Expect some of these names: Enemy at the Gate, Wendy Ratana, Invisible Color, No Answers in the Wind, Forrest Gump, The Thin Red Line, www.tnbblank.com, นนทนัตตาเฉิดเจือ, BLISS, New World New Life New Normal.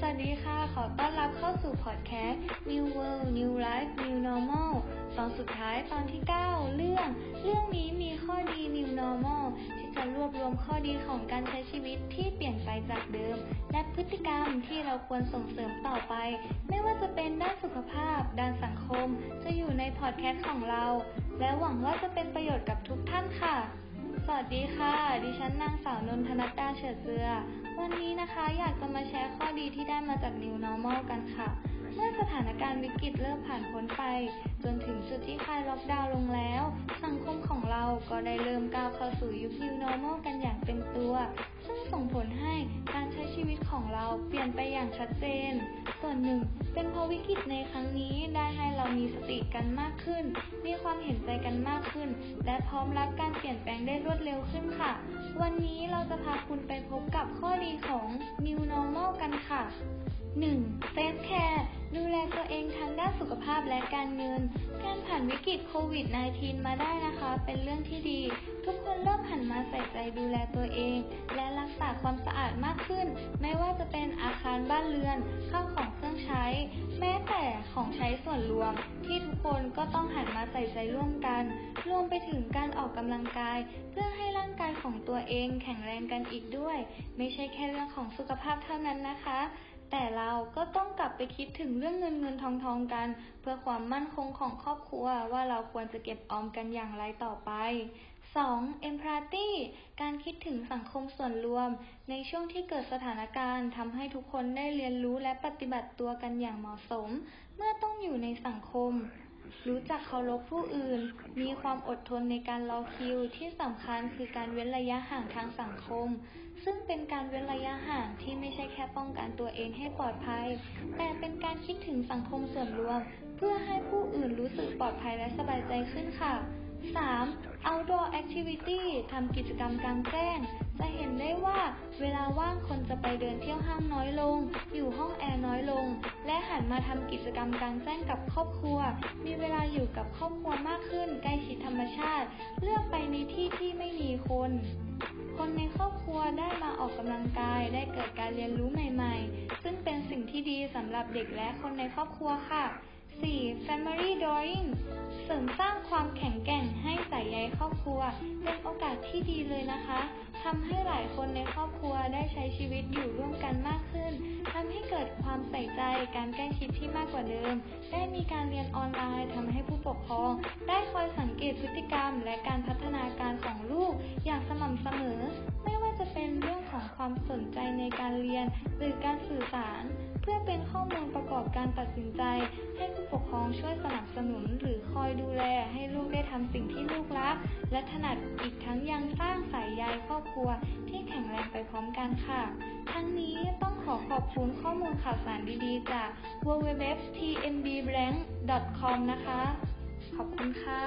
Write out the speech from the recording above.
สวัสดีค่ะขอต้อนรับเข้าสู่พอดแคสต์ New World New Life New Normal ตอนสุดท้ายตอนที่ 9 เรื่องนี้มีข้อดี New Normal ที่จะรวบรวมข้อดีของการใช้ชีวิตที่เปลี่ยนไปจากเดิมและพฤติกรรมที่เราควรส่งเสริมต่อไปไม่ว่าจะเป็นด้านสุขภาพด้านสังคมจะอยู่ในพอดแคสต์ของเราและหวังว่าจะเป็นประโยชน์กับทุกท่านค่ะสวัสดีค่ะดิฉันนางสาวนนทนัตตาเฉิดเจือวันนี้นะคะอยากจะมาแชร์ข้อดีที่ได้มาจาก New Normal กันค่ะเมื่อสถานการณ์วิกฤตเริ่มผ่านพ้นไปจนถึงจุดที่คลายล็อกดาวน์ลงแล้วสังคมของเราก็ได้เริ่มก้าวเข้าสู่ยุค New Normal กันอย่างเต็มตัวซึ่งส่งผลให้การใช้ชีวิตของเราเปลี่ยนไปอย่างชัดเจนส่วนหนึ่งเป็นเพราะวิกฤตในครั้งนี้ได้ให้เรามีสติกันมากขึ้นมีความเห็นใจกันมากขึ้นและพร้อมรับการเปลี่ยนแปลงได้รวดเร็วขึ้นค่ะวันนี้เราจะพาคุณไปพบกับข้อดีของ New Normal กันค่ะ 1. Self Care ดูแลตัวเองทางด้านสุขภาพและการเงินการผ่านวิกฤตโควิด -19 มาได้นะคะเป็นเรื่องที่ดีทุกคนเริ่มหันมาใส่ใจดูแลตัวเองและรักษาความสะอาดมากขึ้นไม่ว่าจะเป็นอาคารบ้านเรือนข้าวของเครื่องใช้แม้แต่ของใช้ส่วนรวมที่ทุกคนก็ต้องหันมาใส่ใจร่วมกันรวมไปถึงการออกกำลังกายเพื่อให้ร่างกายของตัวเองแข็งแรงกันอีกด้วยไม่ใช่แค่เรื่องของสุขภาพเท่านั้นนะคะแต่เราก็ต้องกลับไปคิดถึงเรื่องเงินทองกันเพื่อความมั่นคงของครอบครัวว่าเราควรจะเก็บออมกันอย่างไรต่อไป 2. Empathy การคิดถึงสังคมส่วนรวมในช่วงที่เกิดสถานการณ์ทำให้ทุกคนได้เรียนรู้และปฏิบัติตัวกันอย่างเหมาะสมเมื่อต้องอยู่ในสังคมรู้จักเคารพผู้อื่นมีความอดทนในการรอคิวที่สำคัญคือการเว้นระยะห่างทางสังคมซึ่งเป็นการเว้นระยะห่างที่ไม่ใช่แค่ป้องกันตัวเองให้ปลอดภัยแต่เป็นการคิดถึงสังคมส่วนรวมเพื่อให้ผู้อื่นรู้สึกปลอดภัยและสบายใจขึ้นค่ะ 3. Outdoor Activity ทำกิจกรรมกลางแจ้งจะเห็นได้ว่าเวลาว่างคนจะไปเดินเที่ยวห้างน้อยลงอยู่ห้องแอร์น้อยลงและหันมาทำกิจกรรมกลางแจ้งกับครอบครัวมีเวลาอยู่กับครอบครัวมากขึ้นใกล้ชิดธรรมชาติเลือกไปในที่ที่ไม่มีคนในครอบครัวได้มาออกกำลังกายได้เกิดการเรียนรู้ใหม่ๆซึ่งเป็นสิ่งที่ดีสำหรับเด็กและคนในครอบครัวค่ะ 4. Family Drawing เสริมสร้างความแข็งแกร่งให้สายใยครอบครัวเป็นโอกาสที่ดีเลยนะคะทำให้หลายคนในครอบครัวได้ใช้ชีวิตอยู่ร่วมกันมากขึ้นทำให้เกิดความใส่ใจการใกล้ชิดที่มากกว่าเดิมได้มีการเรียนออนไลน์ทำให้ผู้ปกครองได้คอยสังเกตพฤติกรรมและการพัฒนาการของลูกอย่างสม่ำเสมอไม่ว่าจะเป็นเรื่องของความสนใจในการเรียนหรือการสื่อสารเพื่อเป็นข้อมูลประกอบการตัดสินใจให้ผู้ปกครองช่วยสนับสนุนหรือคอยดูแลให้ลูกได้ทำสิ่งที่ลูกรักและถนัดอีกทั้งยังสร้างสายใยครอบครัวที่แข็งแรงไปพร้อมกันค่ะทั้งนี้ต้องขอขอบคุณข้อมูลข่าวสารดีๆจาก www.tnbblank.com นะคะขอบคุณค่ะ